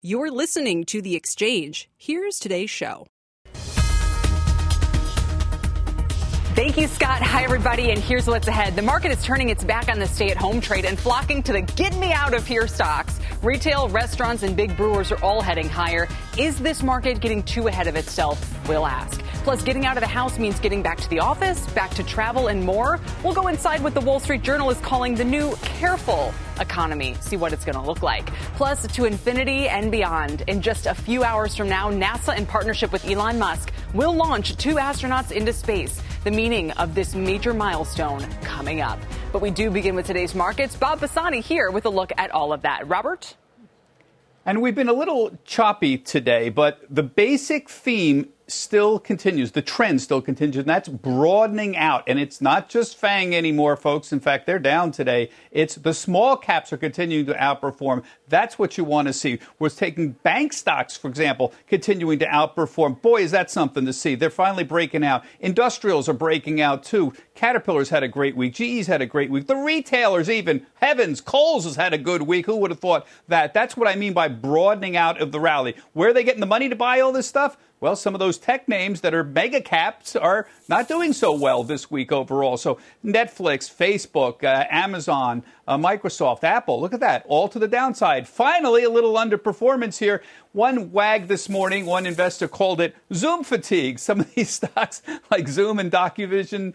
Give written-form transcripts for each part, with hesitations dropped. You're listening to The Exchange. Here's today's show. Thank you, Scott. Hi, everybody. And here's what's ahead. The market is turning its back on the stay-at-home trade and flocking to the get-me-out-of-here stocks. Retail, restaurants, and big brewers are all heading higher. Is this market getting too ahead of itself? We'll ask. Plus, getting out of the house means getting back to the office, back to travel, and more. We'll go inside what the Wall Street Journal is calling the new careful economy, see what it's going to look like. Plus, to infinity and beyond. In just a few hours from now, NASA, in partnership with Elon Musk, will launch 2 astronauts into space. The meaning of this major milestone coming up. But we do begin with today's markets. Bob Pisani here with a look at all of that. Robert? And we've been a little choppy today, but the basic theme still continues. The trend still continues, and that's broadening out. And it's not just FANG anymore, folks. In fact, they're down today. It's the small caps are continuing to outperform. That's what you want to see. We're taking bank stocks, for example, continuing to outperform. Boy, is that something to see. They're finally breaking out. Industrials are breaking out, too. Caterpillar's had a great week. GE's had a great week. The retailers even. Heavens, Kohl's has had a good week. Who would have thought that? That's what I mean by broadening out of the rally. Where are they getting the money to buy all this stuff? Well, some of those tech names that are mega caps are not doing so well this week overall. So Netflix, Facebook, Amazon, Microsoft, Apple, look at that, all to the downside. Finally, a little underperformance here. One wag this morning, one investor called it Zoom fatigue. Some of these stocks like Zoom and DocuSign,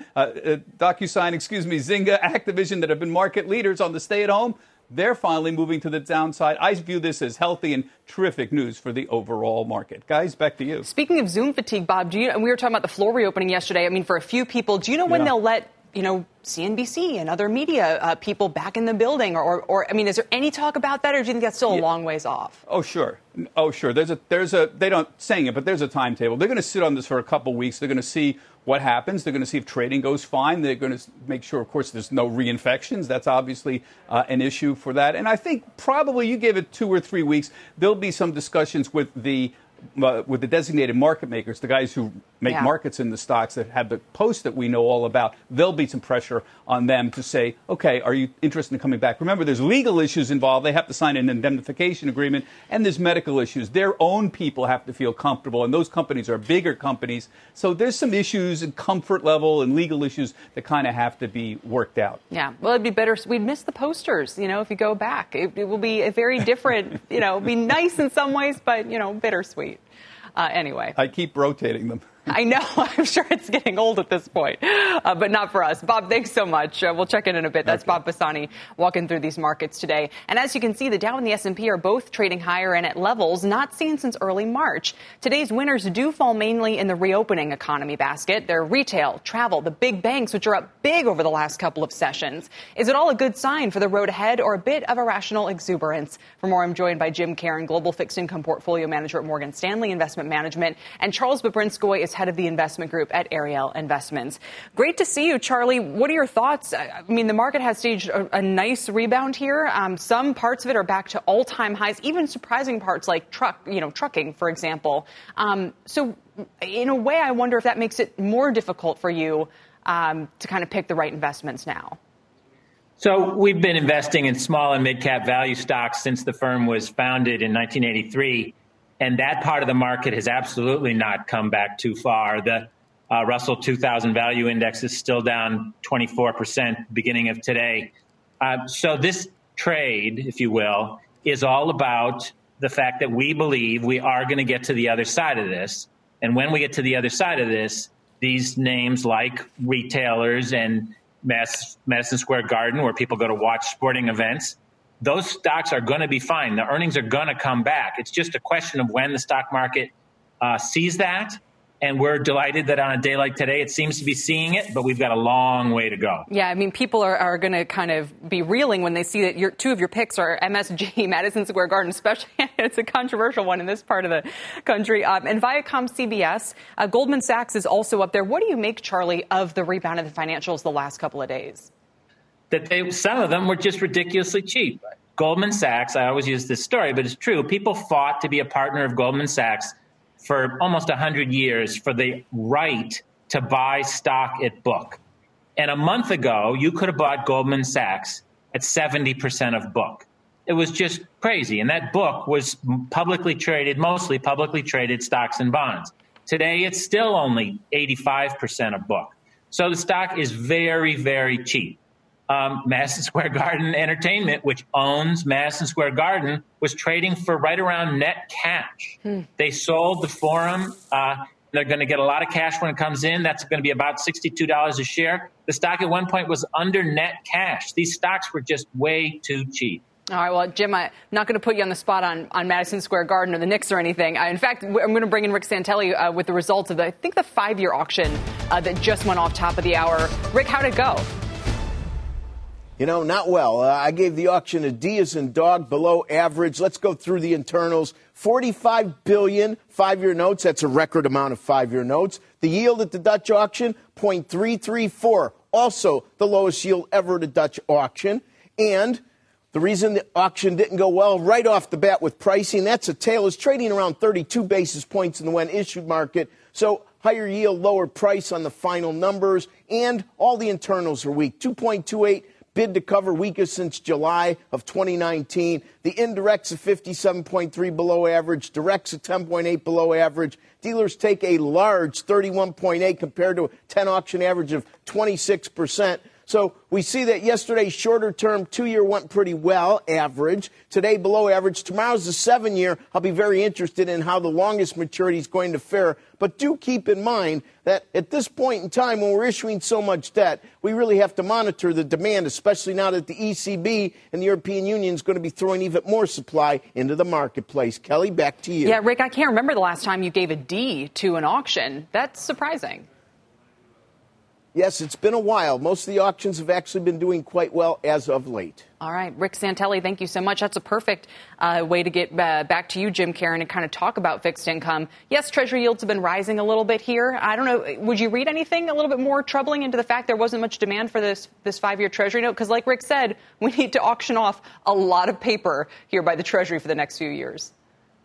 Zynga, Activision that have been market leaders on the stay-at-home, they're finally moving to the downside. I view this as healthy and terrific news for the overall market. Guys, back to you. Speaking of Zoom fatigue, Bob, and we were talking about the floor reopening yesterday. I mean, for a few people, do you know when they'll let, CNBC and other media people back in the building? Or, is there any talk about that, or do you think that's still a long ways off? Oh, sure. There's a they don't saying it, but there's a timetable. They're going to sit on this for a couple weeks. They're going to see what happens. They're going to see if trading goes fine. They're going to make sure, of course, there's no reinfections. That's obviously an issue for that. And I think probably you give it 2 or 3 weeks, there'll be some discussions with the designated market makers, the guys who make markets in the stocks that have the post that we know all about. There'll be some pressure on them to say, okay, are you interested in coming back? Remember, there's legal issues involved. They have to sign an indemnification agreement, and there's medical issues. Their own people have to feel comfortable, and those companies are bigger companies. So there's some issues and comfort level and legal issues that kind of have to be worked out. Yeah, well, it'd be better. We'd miss the posters, if you go back. It will be a very different, be nice in some ways, but, bittersweet. Anyway, I keep rotating them. I know. I'm sure it's getting old at this point, but not for us. Bob, thanks so much. We'll check in a bit. That's okay. Bob Pisani walking through these markets today. And as you can see, the Dow and the S&P are both trading higher and at levels not seen since early March. Today's winners do fall mainly in the reopening economy basket. They're retail, travel, the big banks, which are up big over the last couple of sessions. Is it all a good sign for the road ahead or a bit of irrational exuberance? For more, I'm joined by Jim Caron, Global Fixed Income Portfolio Manager at Morgan Stanley Investment Management, and Charles Bobrinskoy is head of the investment group at Ariel Investments. Great to see you, Charlie. What are your thoughts? I mean, the market has staged a nice rebound here. Some parts of it are back to all-time highs, even surprising parts like trucking, for example. So in a way, I wonder if that makes it more difficult for you to kind of pick the right investments now. So we've been investing in small and mid-cap value stocks since the firm was founded in 1983. And that part of the market has absolutely not come back too far. The Russell 2000 Value Index is still down 24% beginning of today. So this trade, if you will, is all about the fact that we believe we are going to get to the other side of this. And when we get to the other side of this, these names like retailers and Madison Square Garden, where people go to watch sporting events, those stocks are going to be fine. The earnings are going to come back. It's just a question of when the stock market sees that. And we're delighted that on a day like today, it seems to be seeing it, but we've got a long way to go. Yeah, I mean, people are going to kind of be reeling when they see that two of your picks are MSG, Madison Square Garden, especially. It's a controversial one in this part of the country. And Viacom CBS, Goldman Sachs is also up there. What do you make, Charlie, of the rebound of the financials the last couple of days? That some of them were just ridiculously cheap. Goldman Sachs, I always use this story, but it's true. People fought to be a partner of Goldman Sachs for almost 100 years for the right to buy stock at book. And a month ago, you could have bought Goldman Sachs at 70% of book. It was just crazy. And that book was publicly traded, mostly publicly traded stocks and bonds. Today, it's still only 85% of book. So the stock is very, very cheap. Madison Square Garden Entertainment, which owns Madison Square Garden, was trading for right around net cash. They sold the Forum. They're going to get a lot of cash when it comes in. That's going to be about $62 a share. The stock at one point was under net cash. These stocks were just way too cheap. All right. Well, Jim, I'm not going to put you on the spot on Madison Square Garden or the Knicks or anything. In fact, I'm going to bring in Rick Santelli with the results of, the five-year auction that just went off top of the hour. Rick, how'd it go? You know, not well. I gave the auction a D as in dog, below average. Let's go through the internals. $45 billion, five-year notes. That's a record amount of five-year notes. The yield at the Dutch auction, 0.334. Also the lowest yield ever at a Dutch auction. And the reason the auction didn't go well right off the bat with pricing, that's a tail, is trading around 32 basis points in the when-issued market. So higher yield, lower price on the final numbers. And all the internals are weak. 2.28. Bid to cover, weakest since July of 2019. The indirects of 57.3 below average. Directs of 10.8 below average. Dealers take a large 31.8 compared to a 10 auction average of 26%. So we see that yesterday's shorter-term two-year went pretty well, average. Today, below average. Tomorrow's the seven-year. I'll be very interested in how the longest maturity is going to fare. But do keep in mind that at this point in time, when we're issuing so much debt, we really have to monitor the demand, especially now that the ECB and the European Union is going to be throwing even more supply into the marketplace. Kelly, back to you. Yeah, Rick, I can't remember the last time you gave a D to an auction. That's surprising. Yes, it's been a while. Most of the auctions have actually been doing quite well as of late. All right. Rick Santelli, thank you so much. That's a perfect way to get back to you, Jim Caron, and kind of talk about fixed income. Yes, Treasury yields have been rising a little bit here. I don't know. Would you read anything a little bit more troubling into the fact there wasn't much demand for this five-year Treasury note? Because like Rick said, we need to auction off a lot of paper here by the Treasury for the next few years.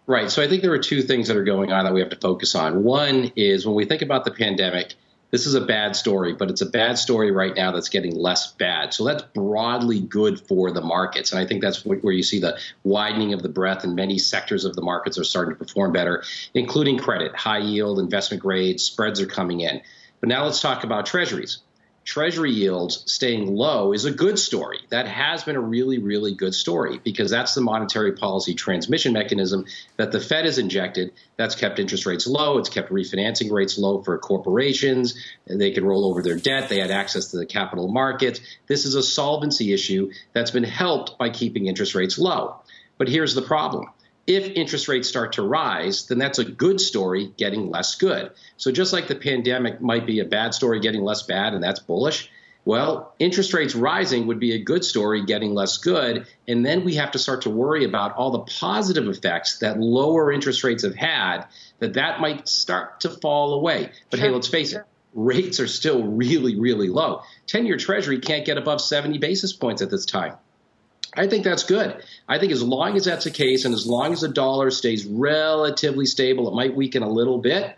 Right. So I think there are two things that are going on that we have to focus on. One is when we think about the pandemic, this is a bad story, but it's a bad story right now that's getting less bad. So that's broadly good for the markets. And I think that's where you see the widening of the breadth, and many sectors of the markets are starting to perform better, including credit, high yield, investment grade, spreads are coming in. But now let's talk about treasuries. Treasury yields staying low is a good story. That has been a really, really good story because that's the monetary policy transmission mechanism that the Fed has injected. That's kept interest rates low. It's kept refinancing rates low for corporations. They could roll over their debt. They had access to the capital markets. This is a solvency issue that's been helped by keeping interest rates low. But here's the problem. If interest rates start to rise, then that's a good story getting less good. So just like the pandemic might be a bad story getting less bad, and that's bullish, well, interest rates rising would be a good story getting less good. And then we have to start to worry about all the positive effects that lower interest rates have had, that might start to fall away. But hey, let's face it. Rates are still really, really low. 10-year Treasury can't get above 70 basis points at this time. I think that's good. I think as long as that's the case and as long as the dollar stays relatively stable, it might weaken a little bit.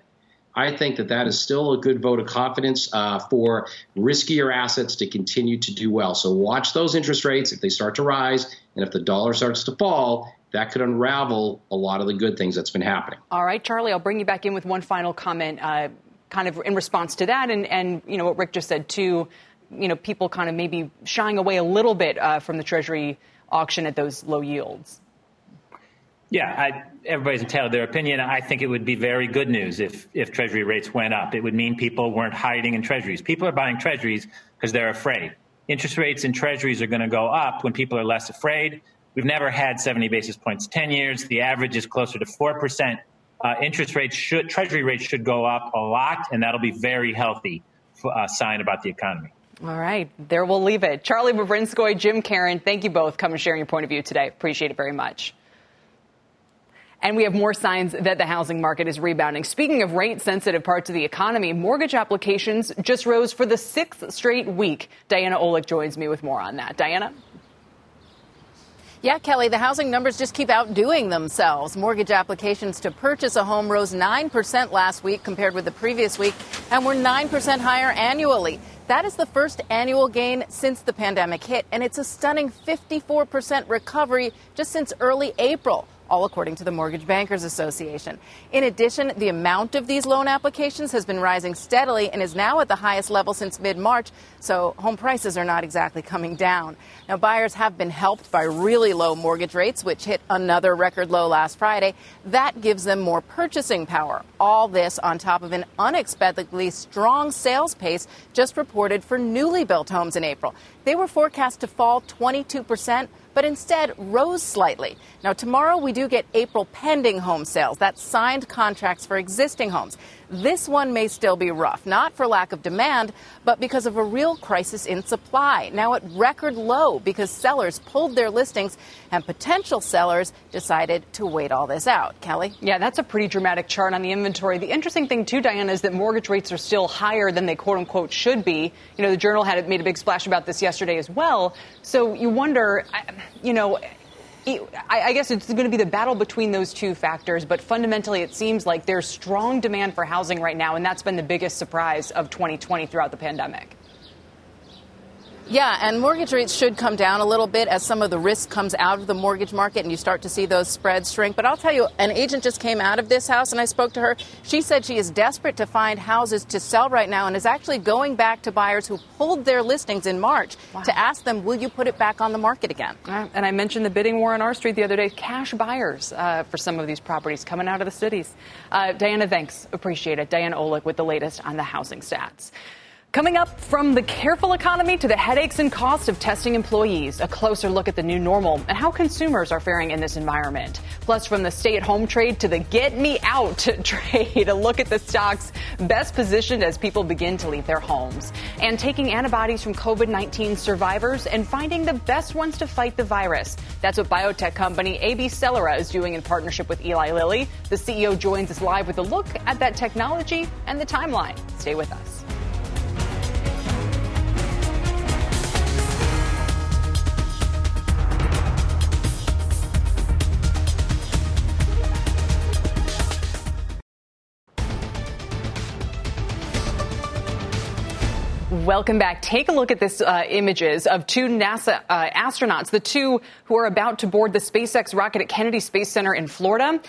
I think that is still a good vote of confidence for riskier assets to continue to do well. So watch those interest rates if they start to rise, and if the dollar starts to fall, that could unravel a lot of the good things that's been happening. All right, Charlie, I'll bring you back in with one final comment kind of in response to that and you know, what Rick just said, too. You know, people kind of maybe shying away a little bit from the Treasury auction at those low yields. Yeah, everybody's entitled to their opinion. I think it would be very good news if Treasury rates went up. It would mean people weren't hiding in Treasuries. People are buying Treasuries because they're afraid. Interest rates in Treasuries are going to go up when people are less afraid. We've never had 70 basis points 10 years. The average is closer to 4%. Treasury rates should go up a lot, and that'll be very healthy sign about the economy. All right. There we'll leave it. Charlie Bobrinskoy, Jim Caron, thank you both coming and sharing your point of view today. Appreciate it very much. And we have more signs that the housing market is rebounding. Speaking of rate-sensitive parts of the economy, mortgage applications just rose for the sixth straight week. Diana Olick joins me with more on that. Diana? Yeah, Kelly, the housing numbers just keep outdoing themselves. Mortgage applications to purchase a home rose 9% last week compared with the previous week, and were 9% higher annually. That is the first annual gain since the pandemic hit, and it's a stunning 54% recovery just since early April, all according to the Mortgage Bankers Association. In addition, the amount of these loan applications has been rising steadily and is now at the highest level since mid-March, so home prices are not exactly coming down. Now, buyers have been helped by really low mortgage rates, which hit another record low last Friday. That gives them more purchasing power. All this on top of an unexpectedly strong sales pace just reported for newly built homes in April. They were forecast to fall 22%. But instead rose slightly. Now, tomorrow we do get April pending home sales. That's signed contracts for existing homes. This one may still be rough, not for lack of demand, but because of a real crisis in supply, now at record low because sellers pulled their listings and potential sellers decided to wait all this out. Kelly? Yeah, that's a pretty dramatic chart on the inventory. The interesting thing, too, Diana, is that mortgage rates are still higher than they, quote unquote, should be. You know, the Journal had made a big splash about this yesterday as well. So you wonder, you know, I guess it's going to be the battle between those two factors, but fundamentally it seems like there's strong demand for housing right now, and that's been the biggest surprise of 2020 throughout the pandemic. Yeah, and mortgage rates should come down a little bit as some of the risk comes out of the mortgage market and you start to see those spreads shrink. But I'll tell you, an agent just came out of this house and I spoke to her. She said she is desperate to find houses to sell right now and is actually going back to buyers who pulled their listings in March to ask them, will you put it back on the market again? And I mentioned the bidding war on our street the other day. Cash buyers for some of these properties coming out of the cities. Diana, thanks. Appreciate it. Diana Olick with the latest on the housing stats. Coming up, from the careful economy to the headaches and cost of testing employees, a closer look at the new normal and how consumers are faring in this environment. Plus, from the stay-at-home trade to the get-me-out trade, a look at the stocks best positioned as people begin to leave their homes. And taking antibodies from COVID-19 survivors and finding the best ones to fight the virus. That's what biotech company AbCellera is doing in partnership with Eli Lilly. The CEO joins us live with a look at that technology and the timeline. Stay with us. Welcome back. Take a look at this images of two NASA astronauts, the two who are about to board the SpaceX rocket at Kennedy Space Center in Florida.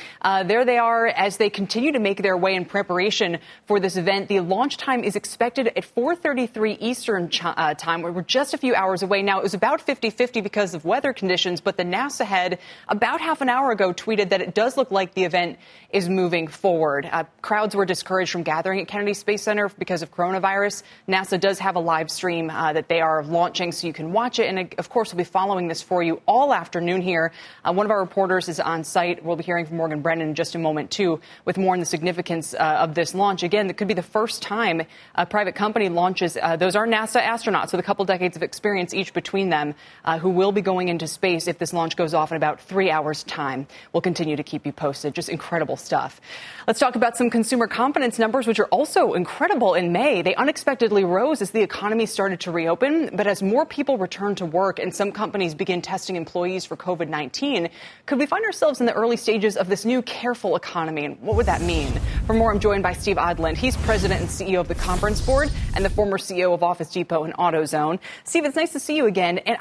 There they are as they continue to make their way in preparation for this event. The launch time is expected at 4:33 Eastern time. We're just a few hours away. Now, it was about 50-50 because of weather conditions, but the NASA head about half an hour ago tweeted that it does look like the event is moving forward. Crowds were discouraged from gathering at Kennedy Space Center because of coronavirus. NASA does have a live stream that they are launching, so you can watch it. And of course, we'll be following this for you all afternoon here. One of our reporters is on site. We'll be hearing from Morgan Brennan in just a moment, too, with more on the significance of this launch. Again, that could be the first time a private company launches. Those are NASA astronauts with a couple decades of experience each between them who will be going into space if this launch goes off in about 3 hours' time. We'll continue to keep you posted. Just incredible stuff. Let's talk about some consumer confidence numbers, which are also incredible in May. They unexpectedly rose as the economy started to reopen, but as more people return to work and some companies begin testing employees for COVID-19, could we find ourselves in the early stages of this new careful economy? And what would that mean? For more, I'm joined by Steve Odland. He's president and CEO of the Conference Board and the former CEO of Office Depot and AutoZone. Steve, it's nice to see you again. And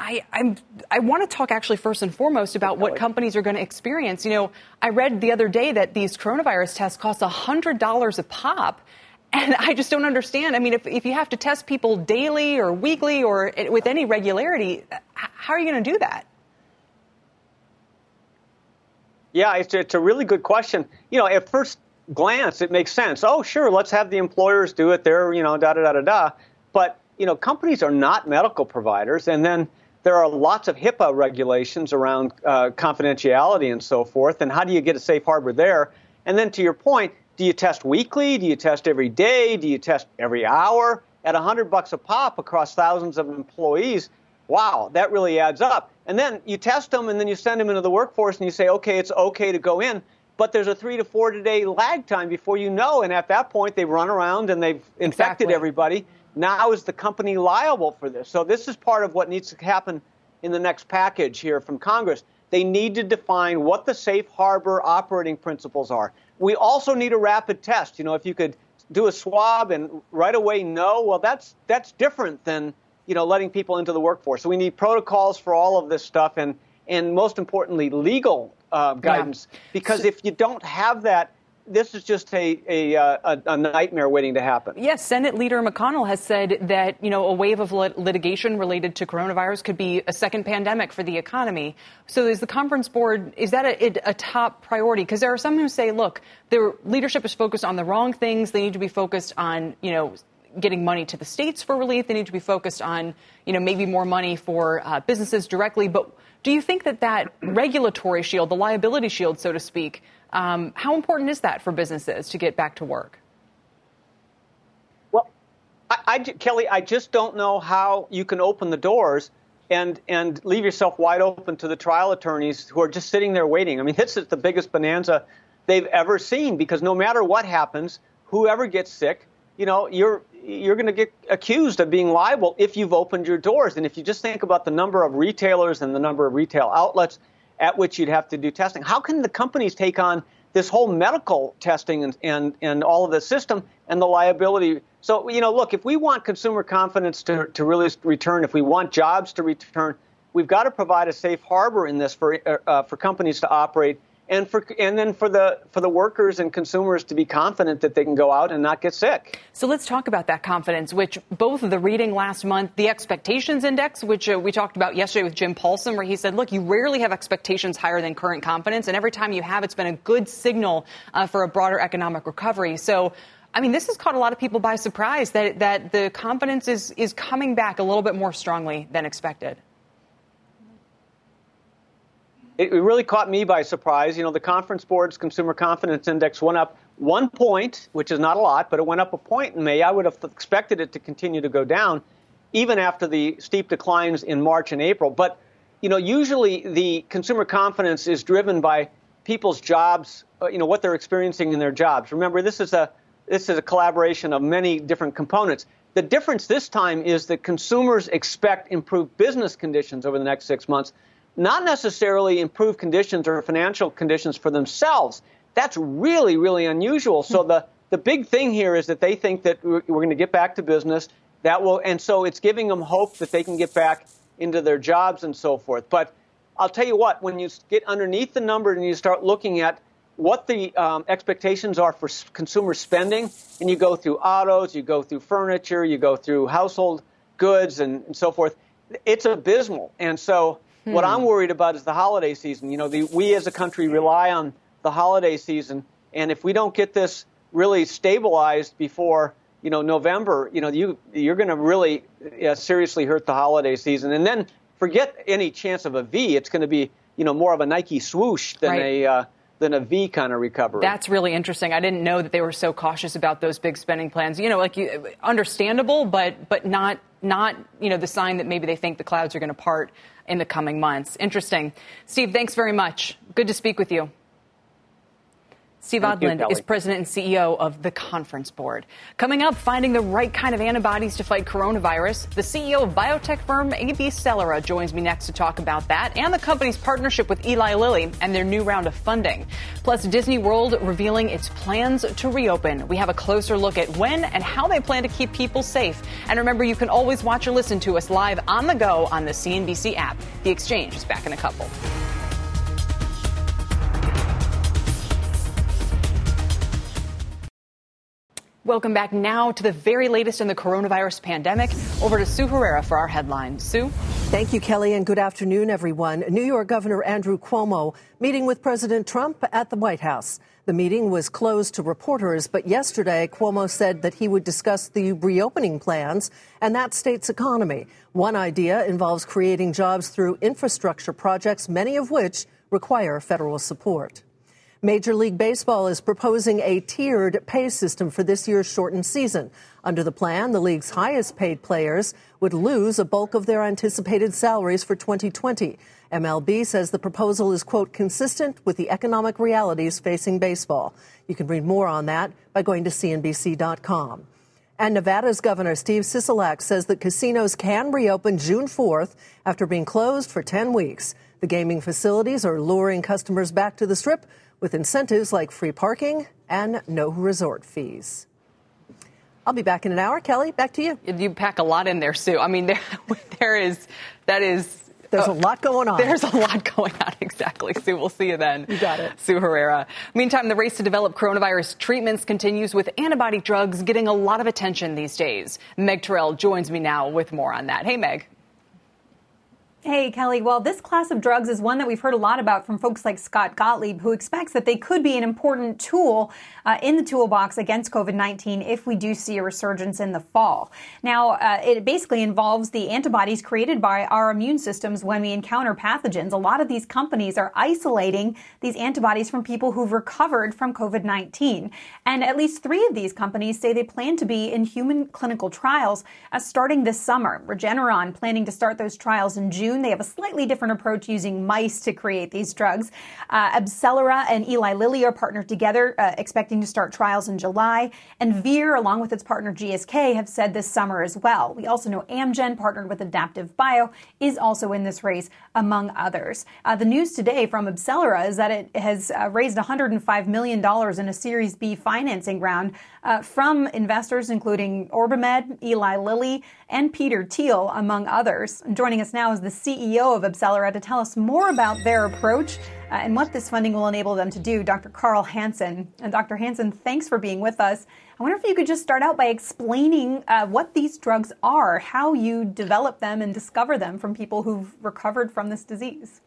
I want to talk actually first and foremost about what companies are going to experience. You know, I read the other day that these coronavirus tests cost $100 a pop. And I just don't understand. I mean, if you have to test people daily or weekly or with any regularity, how are you going to do that? Yeah, it's a really good question. You know, at first glance, it makes sense. Oh, sure, let's have the employers do it. They're, you know, da-da-da-da-da. But, you know, companies are not medical providers. And then there are lots of HIPAA regulations around confidentiality and so forth. And how do you get a safe harbor there? And then to your point, do you test weekly? Do you test every day? Do you test every hour? At $100 a pop across thousands of employees, wow, that really adds up. And then you test them and then you send them into the workforce and you say, okay, it's okay to go in. But there's a 3 to 4 day lag time before you know. And at that point, they've run around and they've infected everybody. Now is the company liable for this? So this is part of what needs to happen in the next package here from Congress. They need to define what the safe harbor operating principles are. We also need a rapid test. You know, if you could do a swab and right away know, well, that's different than, you know, letting people into the workforce. So we need protocols for all of this stuff and most importantly, legal guidance. Yeah. Because if you don't have that, this is just a nightmare waiting to happen. Yes, Senate Leader McConnell has said that, you know, a wave of litigation related to coronavirus could be a second pandemic for the economy. So is the Conference Board, is that a top priority? Because there are some who say, look, their leadership is focused on the wrong things. They need to be focused on, you know, getting money to the states for relief. They need to be focused on, you know, maybe more money for businesses directly. But do you think that that regulatory shield, the liability shield, so to speak, how important is that for businesses to get back to work? Well, Kelly, I just don't know how you can open the doors and leave yourself wide open to the trial attorneys who are just sitting there waiting. I mean, this is the biggest bonanza they've ever seen, because no matter what happens, whoever gets sick, you know, you're going to get accused of being liable if you've opened your doors. And if you just think about the number of retailers and the number of retail outlets at which you'd have to do testing. How can the companies take on this whole medical testing and all of the system and the liability? So, you know, look, if we want consumer confidence to really return, if we want jobs to return, we've got to provide a safe harbor in this for companies to operate and then for the workers and consumers to be confident that they can go out and not get sick. So let's talk about that confidence, which both of the reading last month, the expectations index, which we talked about yesterday with Jim Paulson, where he said, look, you rarely have expectations higher than current confidence. And every time you have, it's been a good signal for a broader economic recovery. So, I mean, this has caught a lot of people by surprise that the confidence is coming back a little bit more strongly than expected. It really caught me by surprise. You know, the Conference Board's Consumer Confidence Index went up 1 point, which is not a lot, but it went up a point in May. I would have expected it to continue to go down, even after the steep declines in March and April. But, you know, usually the consumer confidence is driven by people's jobs, you know, what they're experiencing in their jobs. Remember, this is a collaboration of many different components. The difference this time is that consumers expect improved business conditions over the next 6 months, not necessarily improved conditions or financial conditions for themselves. That's really, really unusual. So the big thing here is that they think that we're going to get back to business. And so it's giving them hope that they can get back into their jobs and so forth. But I'll tell you what, when you get underneath the number and you start looking at what the expectations are for consumer spending, and you go through autos, you go through furniture, you go through household goods and so forth, it's abysmal. And so what I'm worried about is the holiday season. You know, we as a country rely on the holiday season, and if we don't get this really stabilized before, you know, November, you know, you're going to really seriously hurt the holiday season. And then forget any chance of a V. It's going to be, you know, more of a Nike swoosh than a V kind of recovery. That's really interesting. I didn't know that they were so cautious about those big spending plans. You know, like, understandable, but not, you know, the sign that maybe they think the clouds are going to part in the coming months. Interesting. Steve, thanks very much. Good to speak with you. Steve Odland is president and CEO of the Conference Board. Coming up, finding the right kind of antibodies to fight coronavirus. The CEO of biotech firm AbCellera joins me next to talk about that and the company's partnership with Eli Lilly and their new round of funding. Plus, Disney World revealing its plans to reopen. We have a closer look at when and how they plan to keep people safe. And remember, you can always watch or listen to us live on the go on the CNBC app. The Exchange is back in a couple. Welcome back now to the very latest in the coronavirus pandemic. Over to Sue Herrera for our headlines. Sue? Thank you, Kelly, and good afternoon, everyone. New York Governor Andrew Cuomo meeting with President Trump at the White House. The meeting was closed to reporters, but yesterday Cuomo said that he would discuss the reopening plans and that state's economy. One idea involves creating jobs through infrastructure projects, many of which require federal support. Major League Baseball is proposing a tiered pay system for this year's shortened season. Under the plan, the league's highest paid players would lose a bulk of their anticipated salaries for 2020. MLB says the proposal is, quote, consistent with the economic realities facing baseball. You can read more on that by going to CNBC.com. And Nevada's Governor Steve Sisolak says that casinos can reopen June 4th after being closed for 10 weeks. The gaming facilities are luring customers back to the Strip with incentives like free parking and no resort fees. I'll be back in an hour. Kelly, back to you. You pack a lot in there, Sue. I mean, there is... There's a lot going on. There's a lot going on, exactly. Sue, we'll see you then. You got it. Sue Herrera. Meantime, the race to develop coronavirus treatments continues with antibody drugs getting a lot of attention these days. Meg Terrell joins me now with more on that. Hey, Meg. Hey, Kelly. Well, this class of drugs is one that we've heard a lot about from folks like Scott Gottlieb, who expects that they could be an important tool in the toolbox against COVID-19 if we do see a resurgence in the fall. Now, it basically involves the antibodies created by our immune systems when we encounter pathogens. A lot of these companies are isolating these antibodies from people who've recovered from COVID-19. And at least three of these companies say they plan to be in human clinical trials starting this summer. Regeneron planning to start those trials in June. They have a slightly different approach using mice to create these drugs. AbCellera and Eli Lilly are partnered together, expecting to start trials in July. And Vir, along with its partner GSK, have said this summer as well. We also know Amgen, partnered with Adaptive Bio, is also in this race, among others. The news today from AbCellera is that it has raised $105 million in a Series B financing round from investors including OrbiMed, Eli Lilly, and Peter Thiel, among others. And joining us now is the CEO of AbCellera to tell us more about their approach and what this funding will enable them to do, Dr. Carl Hansen. And Dr. Hansen, thanks for being with us. I wonder if you could just start out by explaining what these drugs are, how you develop them and discover them from people who've recovered from this disease.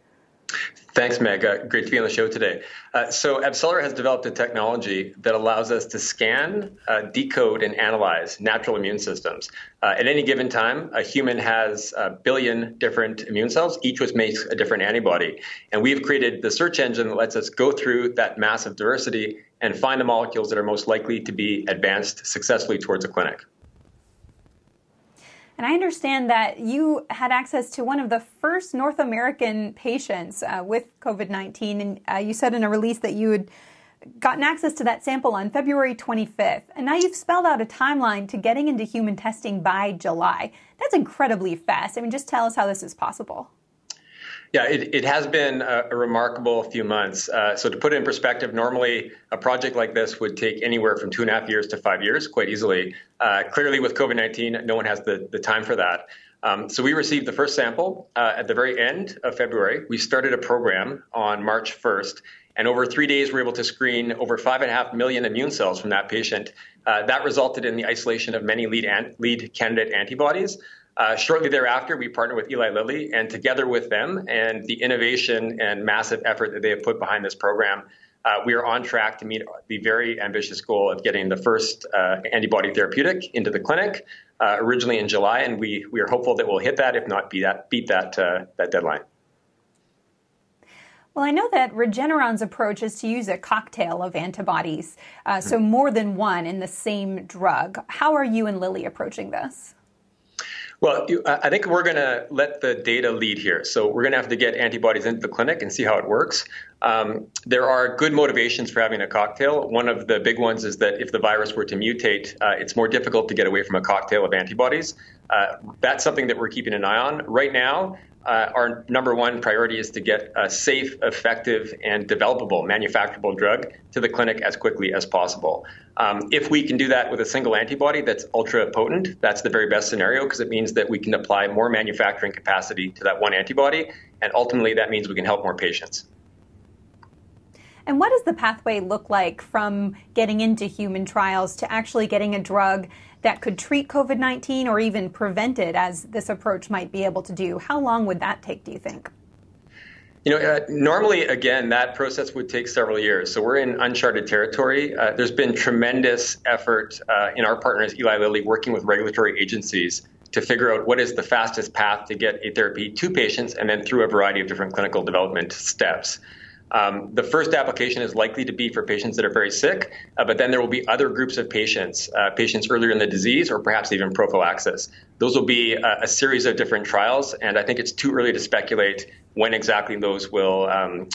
Thanks, Meg. Great to be on the show today. So AbCellera has developed a technology that allows us to scan, decode, and analyze natural immune systems. At any given time, a human has a billion different immune cells, each which makes a different antibody. And we've created the search engine that lets us go through that massive diversity and find the molecules that are most likely to be advanced successfully towards a clinic. And I understand that you had access to one of the first North American patients with COVID-19, and you said in a release that you had gotten access to that sample on February 25th. And now you've spelled out a timeline to getting into human testing by July. That's incredibly fast. I mean, just tell us how this is possible. Yeah, it has been a remarkable few months. So to put it in perspective, normally a project like this would take anywhere from 2.5 years to 5 years quite easily. Clearly with COVID-19, no one has the time for that. So we received the first sample at the very end of February. We started a program on March 1st. And over 3 days, we were able to screen over 5.5 million immune cells from that patient. That resulted in the isolation of many lead candidate antibodies. Shortly thereafter, we partnered with Eli Lilly, and together with them and the innovation and massive effort that they have put behind this program, we are on track to meet the very ambitious goal of getting the first antibody therapeutic into the clinic, originally in July, and we are hopeful that we'll hit that, if not beat that deadline. Well, I know that Regeneron's approach is to use a cocktail of antibodies, so more than one in the same drug. How are you and Lilly approaching this? Well, I think we're going to let the data lead here. So we're going to have to get antibodies into the clinic and see how it works. There are good motivations for having a cocktail. One of the big ones is that if the virus were to mutate, it's more difficult to get away from a cocktail of antibodies. That's something that we're keeping an eye on. Right now, our number one priority is to get a safe, effective, and developable, manufacturable drug to the clinic as quickly as possible. If we can do that with a single antibody that's ultra potent, that's the very best scenario because it means that we can apply more manufacturing capacity to that one antibody, and ultimately that means we can help more patients. And what does the pathway look like from getting into human trials to actually getting a drug that could treat COVID-19 or even prevent it, as this approach might be able to do? How long would that take, do you think? You know, normally, again, that process would take several years. So we're in uncharted territory. There's been tremendous effort in our partners, Eli Lilly, working with regulatory agencies to figure out what is the fastest path to get a therapy to patients and then through a variety of different clinical development steps. The first application is likely to be for patients that are very sick, but then there will be other groups of patients, patients earlier in the disease or perhaps even prophylaxis. Those will be a series of different trials, and I think it's too early to speculate when exactly those will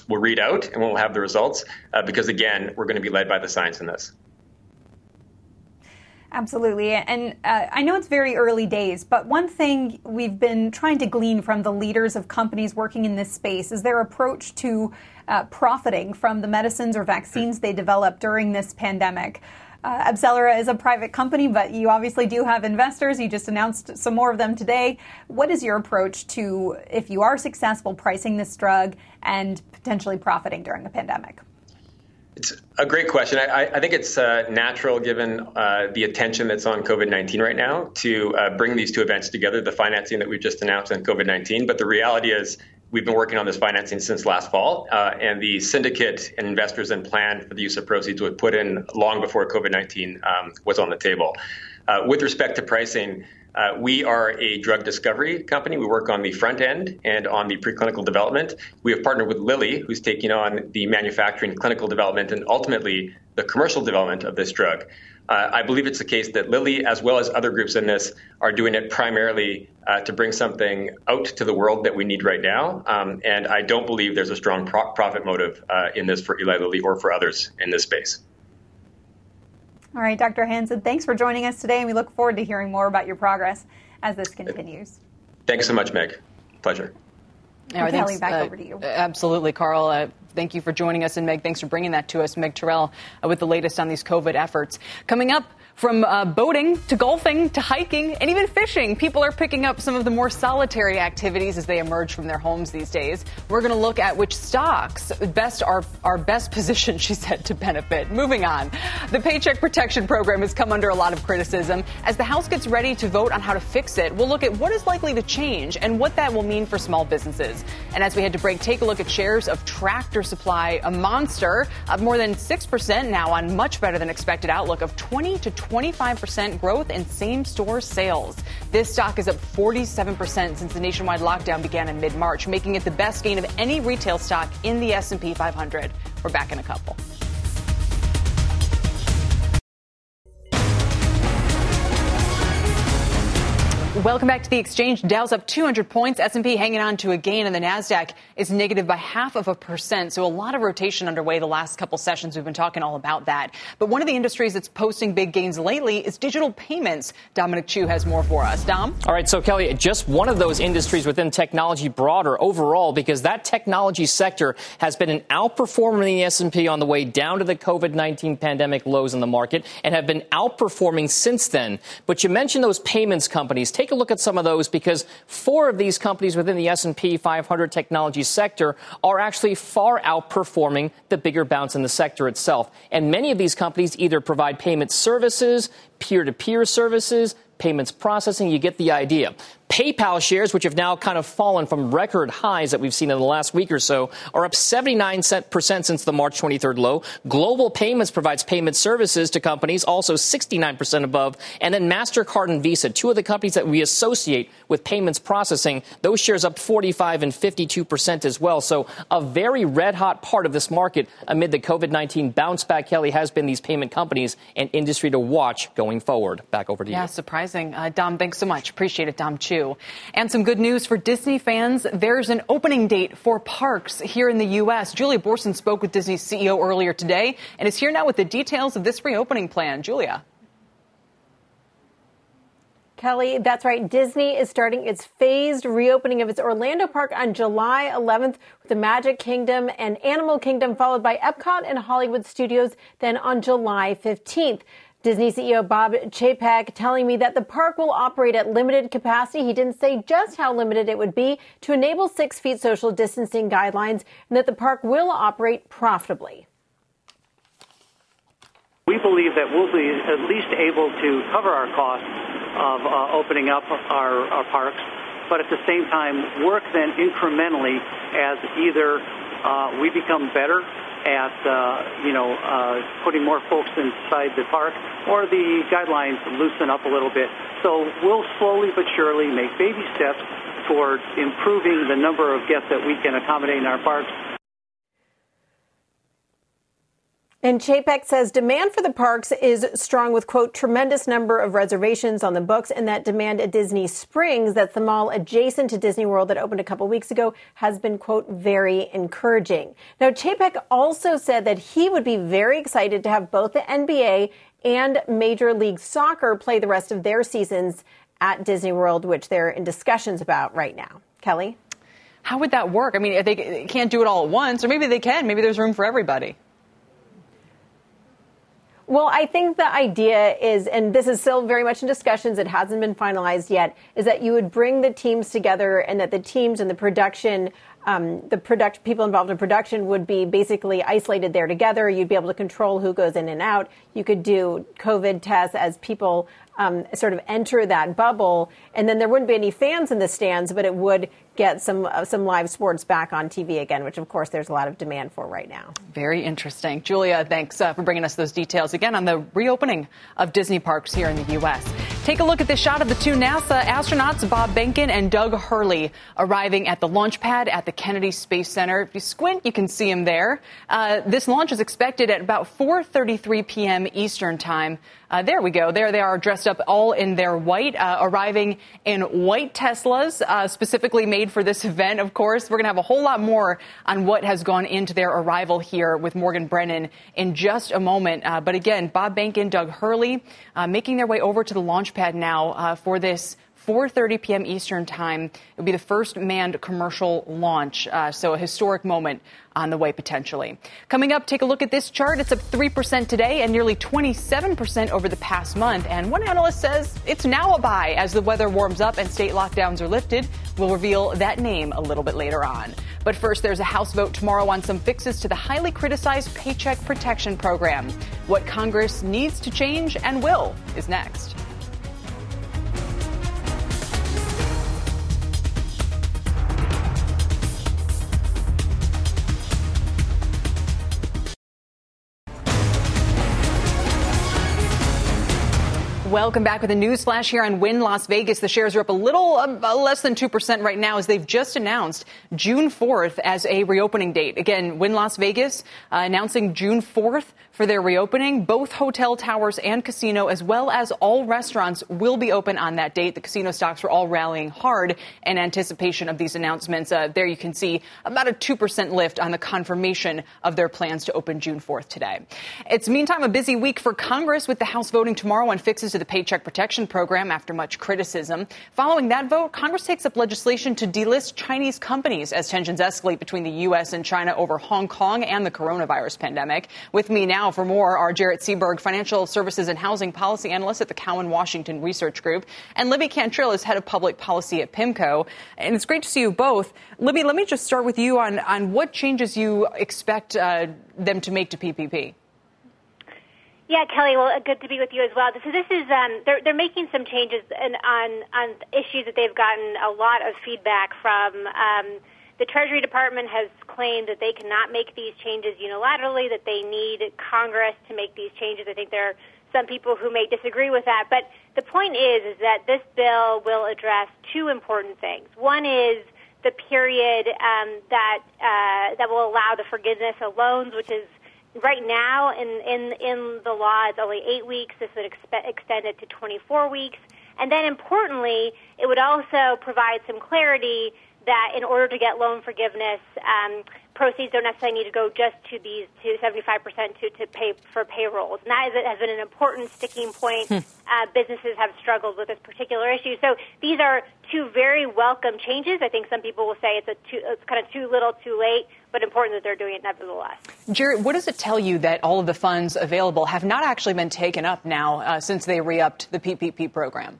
read out and when we'll have the results, because, again, we're going to be led by the science in this. Absolutely. And I know it's very early days, but one thing we've been trying to glean from the leaders of companies working in this space is their approach to profiting from the medicines or vaccines they develop during this pandemic. AbCellera is a private company, but you obviously do have investors. You just announced some more of them today. What is your approach to, if you are successful, pricing this drug and potentially profiting during a pandemic? It's a great question. I think it's natural, given the attention that's on COVID-19 right now, to bring these two events together, the financing that we've just announced and COVID-19. But the reality is we've been working on this financing since last fall, and the syndicate and investors and plan for the use of proceeds was put in long before COVID-19 was on the table. With respect to pricing, we are a drug discovery company. We work on the front end and on the preclinical development. We have partnered with Lilly, who's taking on the manufacturing, clinical development, and ultimately the commercial development of this drug. I believe it's the case that Lilly, as well as other groups in this, are doing it primarily to bring something out to the world that we need right now. And I don't believe there's a strong profit motive in this for Eli Lilly or for others in this space. All right, Dr. Hansen, thanks for joining us today, and we look forward to hearing more about your progress as this continues. Thanks so much, Meg. Pleasure. Kelly, thanks, back over to you. Absolutely, Carl. Thank you for joining us, and Meg, thanks for bringing that to us. Meg Terrell with the latest on these COVID efforts. Coming up, from boating to golfing to hiking and even fishing, people are picking up some of the more solitary activities as they emerge from their homes these days. We're going to look at which stocks are best positioned, she said, to benefit. Moving on, the Paycheck Protection Program has come under a lot of criticism. As the House gets ready to vote on how to fix it, we'll look at what is likely to change and what that will mean for small businesses. And as we head to break, take a look at shares of Tractor Supply, a monster, up more than 6% now on much better than expected outlook of 20 to 25% growth in same-store sales. This stock is up 47% since the nationwide lockdown began in mid-March, making it the best gain of any retail stock in the S&P 500. We're back in a couple. Welcome back to The Exchange. Dow's up 200 points. S&P hanging on to a gain, and the Nasdaq is negative by 0.5%. So a lot of rotation underway the last couple sessions. We've been talking all about that. But one of the industries that's posting big gains lately is digital payments. Dominic Chu has more for us. Dom? All right. So, Kelly, just one of those industries within technology broader overall, because that technology sector has been an outperformer in the S&P on the way down to the COVID-19 pandemic lows in the market and have been outperforming since then. But you mentioned those payments companies. Take a look at some of those, because four of these companies within the S&P 500 technology sector are actually far outperforming the bigger bounce in the sector itself. And many of these companies either provide payment services, peer-to-peer services, payments processing. You get the idea. PayPal shares, which have now kind of fallen from record highs that we've seen in the last week or so, are up 79% since the March 23rd low. Global Payments provides payment services to companies, also 69% above. And then MasterCard and Visa, two of the companies that we associate with payments processing, those shares up 45 and 52% as well. So a very red-hot part of this market amid the COVID-19 bounce back, Kelly, has been these payment companies, an industry to watch going forward. Back over to you. Yeah, surprising. Dom, thanks so much. Appreciate it, Dom Chu. And some good news for Disney fans. There's an opening date for parks here in the U.S. Julia Borson spoke with Disney's CEO earlier today and is here now with the details of this reopening plan. Julia. Kelly, that's right. Disney is starting its phased reopening of its Orlando park on July 11th with the Magic Kingdom and Animal Kingdom, followed by Epcot and Hollywood Studios, then on July 15th. Disney CEO Bob Chapek telling me that the park will operate at limited capacity. He didn't say just how limited it would be to enable 6 feet social distancing guidelines, and that the park will operate profitably. We believe that we'll be at least able to cover our costs of opening up our parks, but at the same time work then incrementally as either we become better at putting more folks inside the park, or the guidelines loosen up a little bit. So we'll slowly but surely make baby steps towards improving the number of guests that we can accommodate in our parks. And Chapek says demand for the parks is strong with, quote, tremendous number of reservations on the books, and that demand at Disney Springs, that's the mall adjacent to Disney World that opened a couple weeks ago, has been, quote, very encouraging. Now, Chapek also said that he would be very excited to have both the NBA and Major League Soccer play the rest of their seasons at Disney World, which they're in discussions about right now. Kelly? How would that work? I mean, they can't do it all at once, or maybe they can. Maybe there's room for everybody. Well, I think the idea is, and this is still very much in discussions, it hasn't been finalized yet, is that you would bring the teams together and that the teams and the production, people involved in production would be basically isolated there together. You'd be able to control who goes in and out. You could do COVID tests as people sort of enter that bubble. And then there wouldn't be any fans in the stands, but it would get some live sports back on TV again, which, of course, there's a lot of demand for right now. Very interesting. Julia, thanks for bringing us those details again on the reopening of Disney parks here in the U.S. Take a look at this shot of the two NASA astronauts, Bob Behnken and Doug Hurley, arriving at the launch pad at the Kennedy Space Center. If you squint, you can see him there. This launch is expected at about 4:33 p.m. Eastern time. There we go. There they are, dressed up all in their white, arriving in white Teslas, specifically made for this event, of course. We're going to have a whole lot more on what has gone into their arrival here with Morgan Brennan in just a moment. But again, Bob Behnken, Doug Hurley, making their way over to the launch pad now for this 4:30 p.m. Eastern time. It will be the first manned commercial launch, so a historic moment on the way potentially. Coming up, take a look at this chart. It's up 3% today and nearly 27% over the past month. And one analyst says it's now a buy as the weather warms up and state lockdowns are lifted. We'll reveal that name a little bit later on. But first, there's a House vote tomorrow on some fixes to the highly criticized Paycheck Protection Program. What Congress needs to change and will is next. Welcome back with a news flash here on Wynn Las Vegas. The shares are up a little less than 2% right now as they've just announced June 4th as a reopening date. Again, Wynn Las Vegas announcing June 4th for their reopening. Both hotel towers and casino, as well as all restaurants, will be open on that date. The casino stocks were all rallying hard in anticipation of these announcements. There you can see about a 2% lift on the confirmation of their plans to open June 4th today. It's, meantime, a busy week for Congress with the House voting tomorrow on fixes to the Paycheck Protection Program after much criticism. Following that vote, Congress takes up legislation to delist Chinese companies as tensions escalate between the U.S. and China over Hong Kong and the coronavirus pandemic. With me now for more are Jarrett Seaberg, Financial Services and Housing Policy Analyst at the Cowen Washington Research Group, and Libby Cantrill is Head of Public Policy at PIMCO. And it's great to see you both. Libby, let me just start with you on what changes you expect them to make to PPP. Yeah, Kelly, well, good to be with you as well. So this is, they're making some changes on issues that they've gotten a lot of feedback from. The Treasury Department has claimed that they cannot make these changes unilaterally, that they need Congress to make these changes. I think there are some people who may disagree with that. But the point is that this bill will address two important things. One is the period that will allow the forgiveness of loans, which is right now, in the law, it's only 8 weeks. This would extend it to 24 weeks. And then, importantly, it would also provide some clarity that in order to get loan forgiveness, proceeds don't necessarily need to go just to these to 75% to pay for payrolls. And that has been an important sticking point. Businesses have struggled with this particular issue. So these are two very welcome changes. I think some people will say it's kind of too little, too late, but important that they're doing it nevertheless. Jarrett, what does it tell you that all of the funds available have not actually been taken up now since they re-upped the PPP program?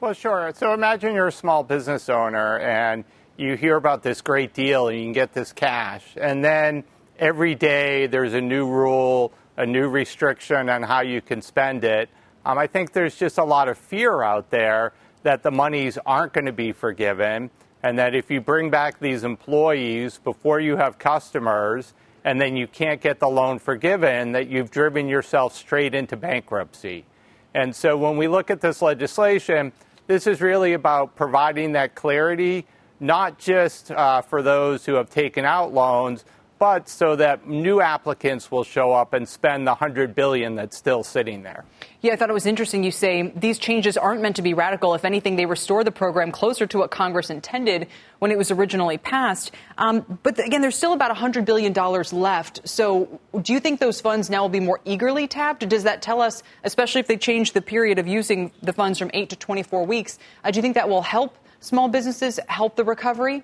Well, sure. So imagine you're a small business owner and you hear about this great deal and you can get this cash. And then every day there's a new rule, a new restriction on how you can spend it. I think there's just a lot of fear out there that the monies aren't going to be forgiven and that if you bring back these employees before you have customers and then you can't get the loan forgiven, that you've driven yourself straight into bankruptcy. And so when we look at this legislation, this is really about providing that clarity, not just for those who have taken out loans, but so that new applicants will show up and spend the $100 billion that's still sitting there. Yeah, I thought it was interesting you say these changes aren't meant to be radical. If anything, they restore the program closer to what Congress intended when it was originally passed. But again, there's still about $100 billion left. So do you think those funds now will be more eagerly tapped? Does that tell us, especially if they change the period of using the funds from 8 to 24 weeks, do you think that will help small businesses, help the recovery?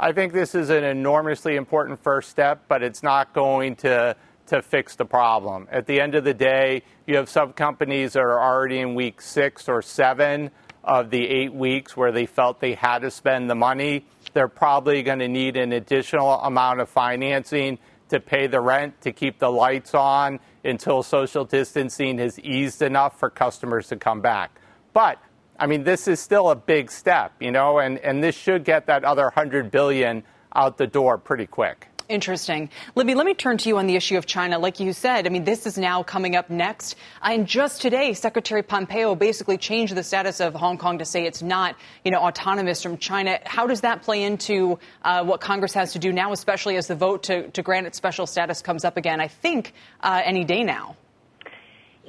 I think this is an enormously important first step, but it's not going to fix the problem. At the end of the day, you have some companies that are already in week 6 or 7 of the 8 weeks where they felt they had to spend the money. They're probably going to need an additional amount of financing to pay the rent, to keep the lights on until social distancing has eased enough for customers to come back. But I mean, this is still a big step, you know, and this should get that other 100 billion out the door pretty quick. Interesting. Libby, let me turn to you on the issue of China. Like you said, I mean, this is now coming up next. And just today, Secretary Pompeo basically changed the status of Hong Kong to say it's not, you know, autonomous from China. How does that play into what Congress has to do now, especially as the vote to grant its special status comes up again, I think, any day now?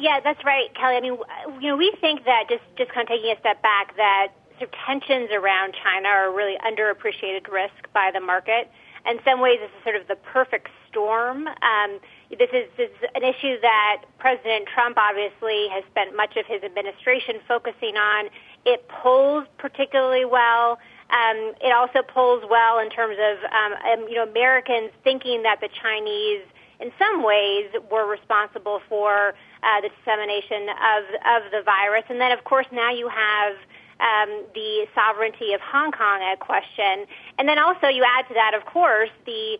Yeah, that's right, Kelly. I mean, you know, we think that just kind of taking a step back, that sort of tensions around China are really underappreciated risk by the market. In some ways, this is sort of the perfect storm. This is an issue that President Trump obviously has spent much of his administration focusing on. It polls particularly well. It also polls well in terms of you know, Americans thinking that the Chinese, in some ways, were responsible for the dissemination of the virus. And then, of course, now you have the sovereignty of Hong Kong at question. And then also you add to that, of course, the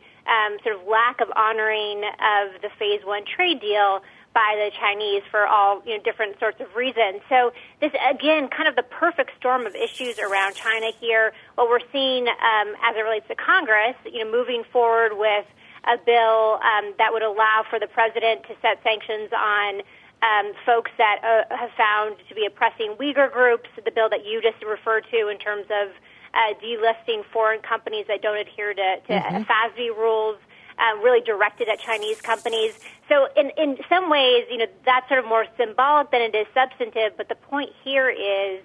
sort of lack of honoring of the Phase 1 trade deal by the Chinese for all, you know, different sorts of reasons. So this, again, kind of the perfect storm of issues around China here. What we're seeing as it relates to Congress, you know, moving forward with a bill that would allow for the president to set sanctions on folks that have found to be oppressing Uyghur groups, the bill that you just referred to in terms of delisting foreign companies that don't adhere to FASB rules, really directed at Chinese companies. So in some ways, you know, that's sort of more symbolic than it is substantive, but the point here is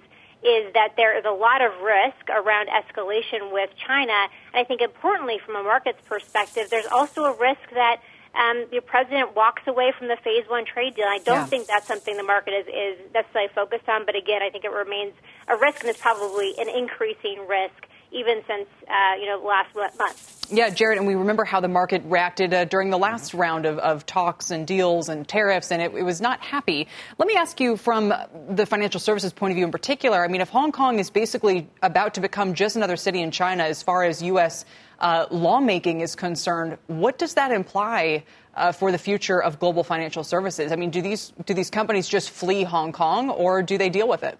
that there is a lot of risk around escalation with China. And I think importantly, from a market's perspective, there's also a risk that the president walks away from the Phase 1 trade deal. I don't think that's something the market is necessarily focused on. But again, I think it remains a risk, and it's probably an increasing risk even since, you know, last month. Yeah, Jared, and we remember how the market reacted during the last round of talks and deals and tariffs, and it was not happy. Let me ask you from the financial services point of view in particular. I mean, if Hong Kong is basically about to become just another city in China as far as U.S. lawmaking is concerned, what does that imply for the future of global financial services? I mean, do these companies just flee Hong Kong, or do they deal with it?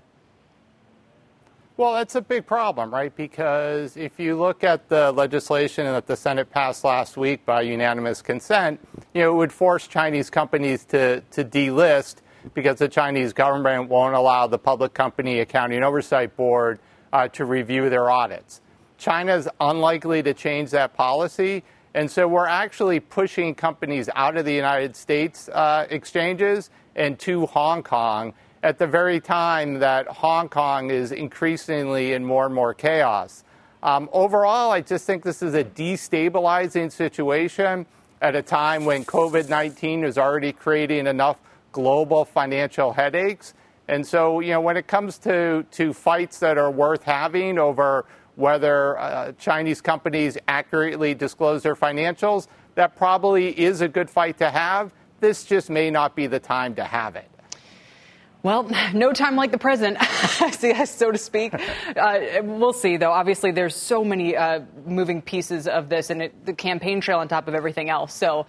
Well, that's a big problem, right? Because if you look at the legislation that the Senate passed last week by unanimous consent, you know, it would force Chinese companies to delist because the Chinese government won't allow the Public Company Accounting Oversight Board to review their audits. China's unlikely to change that policy. And so we're actually pushing companies out of the United States exchanges and to Hong Kong, at the very time that Hong Kong is increasingly in more and more chaos. Overall, I just think this is a destabilizing situation at a time when COVID-19 is already creating enough global financial headaches. And so, you know, when it comes to fights that are worth having over whether Chinese companies accurately disclose their financials, that probably is a good fight to have. This just may not be the time to have it. Well, no time like the president, so to speak. We'll see, though. Obviously, there's so many moving pieces of this and the campaign trail on top of everything else. So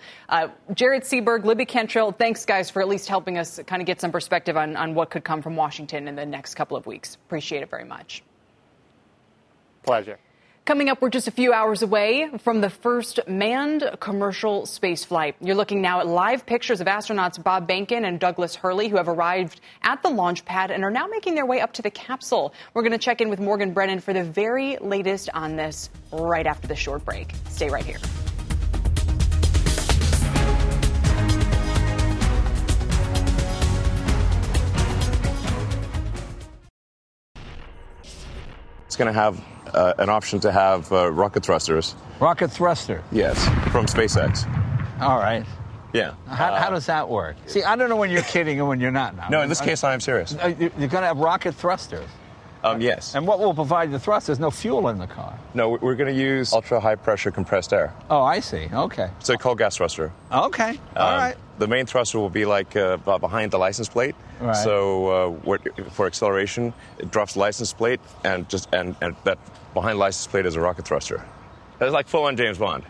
Jared Seaberg, Libby Cantrell, thanks, guys, for at least helping us kind of get some perspective on what could come from Washington in the next couple of weeks. Appreciate it very much. Pleasure. Coming up, we're just a few hours away from the first manned commercial space flight. You're looking now at live pictures of astronauts Bob Behnken and Douglas Hurley, who have arrived at the launch pad and are now making their way up to the capsule. We're going to check in with Morgan Brennan for the very latest on this right after the short break. Stay right here. it's going to have an option to have rocket thrusters. Rocket thruster? Yes, from SpaceX. All right. Yeah. How does that work? See, I don't know when you're kidding and when you're not now. No, in this case, I am serious. You're going to have rocket thrusters? Yes. And what will provide the thrust? There's no fuel in the car. No, we're going to use ultra-high-pressure compressed air. Oh, I see. Okay. It's a cold gas thruster. Okay. All right. The main thruster will be like behind the license plate. Right. So for acceleration, it drops the license plate, and that behind license plate is a rocket thruster. That's like full-on James Bond.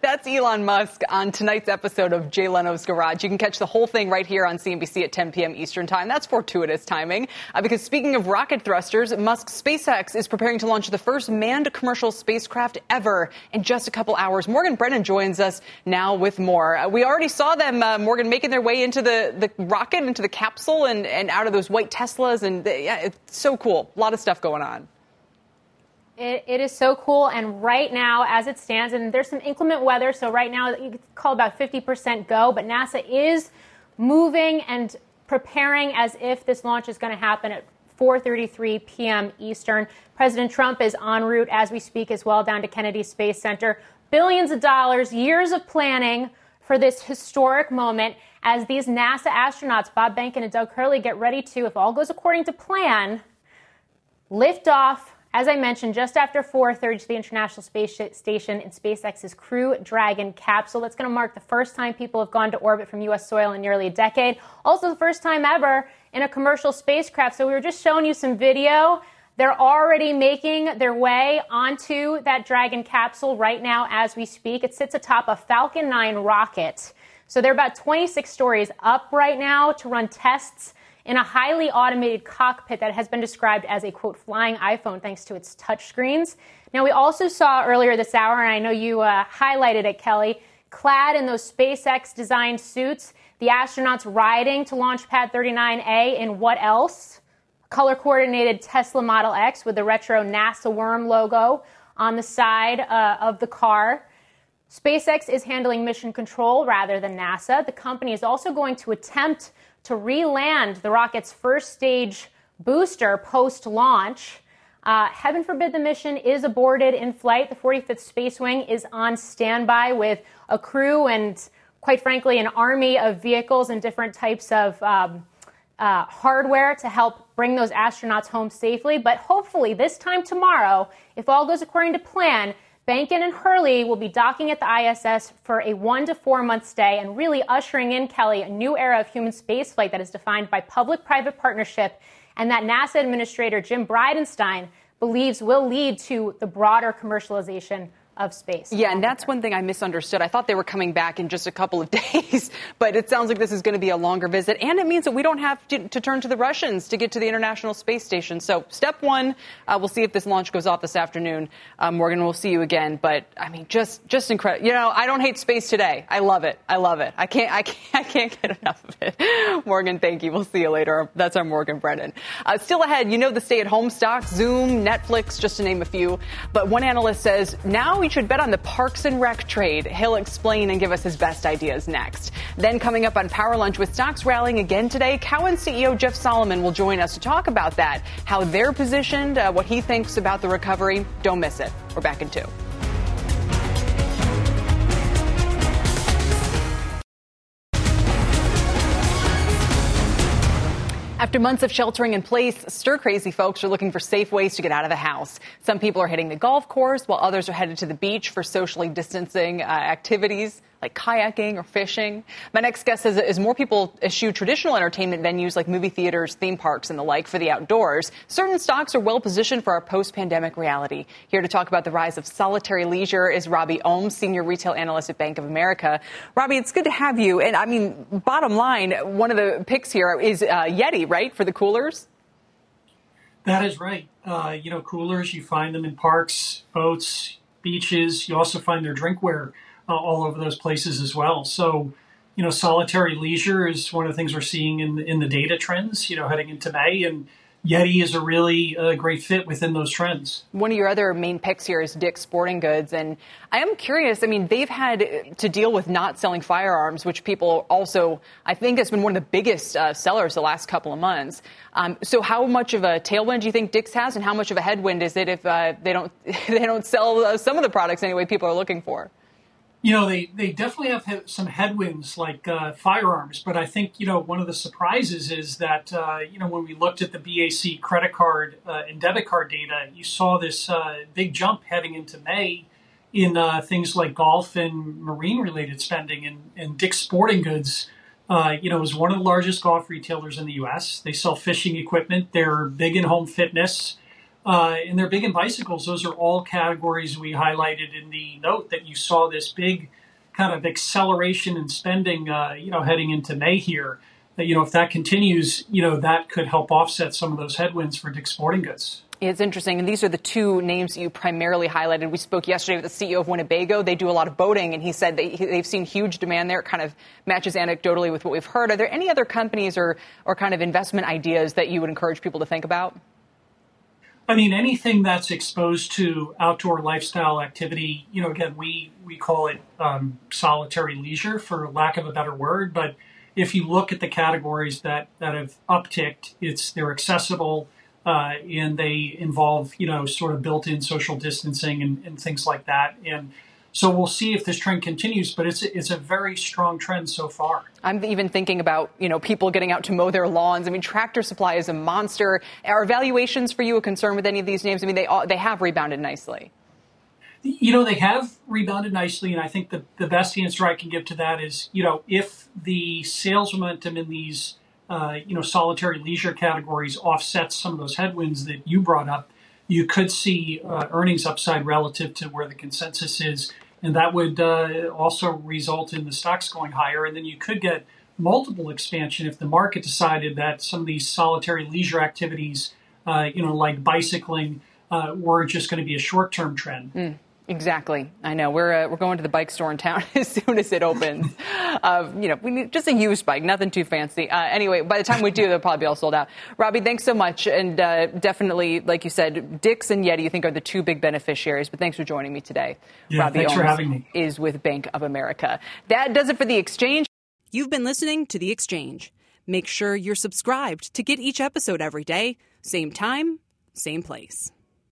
That's Elon Musk on tonight's episode of Jay Leno's Garage. You can catch the whole thing right here on CNBC at 10 p.m. Eastern Time. That's fortuitous timing because speaking of rocket thrusters, Musk's SpaceX is preparing to launch the first manned commercial spacecraft ever in just a couple hours. Morgan Brennan joins us now with more. We already saw them, Morgan, making their way into the rocket, into the capsule and out of those white Teslas. And yeah, it's so cool. A lot of stuff going on. It is so cool, and right now, as it stands, and there's some inclement weather, so right now you could call about 50% go, but NASA is moving and preparing as if this launch is going to happen at 4:33 p.m. Eastern. President Trump is en route as we speak as well down to Kennedy Space Center. Billions of dollars, years of planning for this historic moment as these NASA astronauts, Bob Behnken and Doug Hurley, get ready to, if all goes according to plan, lift off. As I mentioned, just after 4:30 to the International Space Station in SpaceX's Crew Dragon capsule. That's going to mark the first time people have gone to orbit from U.S. soil in nearly a decade. Also the first time ever in a commercial spacecraft. So we were just showing you some video. They're already making their way onto that Dragon capsule right now as we speak. It sits atop a Falcon 9 rocket. So they're about 26 stories up right now to run tests in a highly automated cockpit that has been described as a, quote, flying iPhone thanks to its touchscreens. Now, we also saw earlier this hour, and I know you highlighted it, Kelly, clad in those SpaceX-designed suits, the astronauts riding to Launch Pad 39A in what else? Color-coordinated Tesla Model X with the retro NASA worm logo on the side of the car. SpaceX is handling mission control rather than NASA. The company is also going to attempt to re-land the rocket's first stage booster post-launch. Heaven forbid the mission is aborted in flight. The 45th Space Wing is on standby with a crew and, quite frankly, an army of vehicles and different types of hardware to help bring those astronauts home safely. But hopefully this time tomorrow, if all goes according to plan, Behnken and Hurley will be docking at the ISS for a 1 to 4 month stay and really ushering in, Kelly, a new era of human spaceflight that is defined by public-private partnership and that NASA Administrator Jim Bridenstine believes will lead to the broader commercialization of space. Yeah, and that's one thing I misunderstood. I thought they were coming back in just a couple of days, but it sounds like this is going to be a longer visit, and it means that we don't have to turn to the Russians to get to the International Space Station. So step one, we'll see if this launch goes off this afternoon. Morgan, we'll see you again, but I mean, just incredible. You know, I don't hate space today. I love it. I love it. I can't get enough of it. Morgan, thank you. We'll see you later. That's our Morgan Brennan. Still ahead, you know the stay-at-home stocks, Zoom, Netflix, just to name a few, but one analyst says now we should bet on the Parks and Rec trade. He'll explain and give us his best ideas next. Then coming up on Power Lunch, with stocks rallying again today, Cowen CEO Jeff Solomon will join us to talk about that, how they're positioned, what he thinks about the recovery. Don't miss it. We're back in 2. After months of sheltering in place, stir-crazy folks are looking for safe ways to get out of the house. Some people are hitting the golf course, while others are headed to the beach for socially distancing activities like kayaking or fishing. My next guest says as more people eschew traditional entertainment venues like movie theaters, theme parks, and the like for the outdoors, certain stocks are well-positioned for our post-pandemic reality. Here to talk about the rise of solitary leisure is Robbie Ohm, Senior Retail Analyst at Bank of America. Robbie, it's good to have you. And, I mean, bottom line, one of the picks here is Yeti, right, for the coolers? That is right. You know, coolers, you find them in parks, boats, beaches. You also find their drinkware all over those places as well. So, you know, solitary leisure is one of the things we're seeing in the data trends, you know, heading into May. And Yeti is a really great fit within those trends. One of your other main picks here is Dick's Sporting Goods. And I am curious, I mean, they've had to deal with not selling firearms, which people also, I think has been one of the biggest sellers the last couple of months. So how much of a tailwind do you think Dick's has, and how much of a headwind is it if they don't sell some of the products anyway people are looking for? You know, they definitely have some headwinds like firearms, but I think, you know, one of the surprises is that, you know, when we looked at the BAC credit card and debit card data, you saw this big jump heading into May in things like golf and marine-related spending. And Dick's Sporting Goods, you know, is one of the largest golf retailers in the U.S. They sell fishing equipment. They're big in home fitness. And they're big in bicycles. Those are all categories we highlighted in the note that you saw this big kind of acceleration in spending, you know, heading into May here. That, you know, if that continues, you know, that could help offset some of those headwinds for Dick's Sporting Goods. It's interesting. And these are the two names that you primarily highlighted. We spoke yesterday with the CEO of Winnebago. They do a lot of boating, and he said they've seen huge demand there. It kind of matches anecdotally with what we've heard. Are there any other companies or kind of investment ideas that you would encourage people to think about? I mean, anything that's exposed to outdoor lifestyle activity, you know, again, we call it solitary leisure for lack of a better word. But if you look at the categories that have upticked, they're accessible and they involve, you know, sort of built-in social distancing and things like that. And so we'll see if this trend continues, but it's a very strong trend so far. I'm even thinking about, you know, people getting out to mow their lawns. I mean, Tractor Supply is a monster. Are valuations for you a concern with any of these names? I mean, they have rebounded nicely. You know, they have rebounded nicely, and I think the best answer I can give to that is, you know, if the sales momentum in these, you know, solitary leisure categories offsets some of those headwinds that you brought up, you could see earnings upside relative to where the consensus is. And that would also result in the stocks going higher. And then you could get multiple expansion if the market decided that some of these solitary leisure activities, you know, like bicycling, were just going to be a short-term trend. Mm. Exactly. I know. We're going to the bike store in town as soon as it opens. You know, we need just a used bike, nothing too fancy. Anyway, by the time we do, they'll probably be all sold out. Robbie, thanks so much. And definitely, like you said, Dick's and Yeti, you think, are the two big beneficiaries. But thanks for joining me today. Yeah, Robbie thanks for having me. Is with Bank of America. That does it for The Exchange. You've been listening to The Exchange. Make sure you're subscribed to get each episode every day. Same time, same place.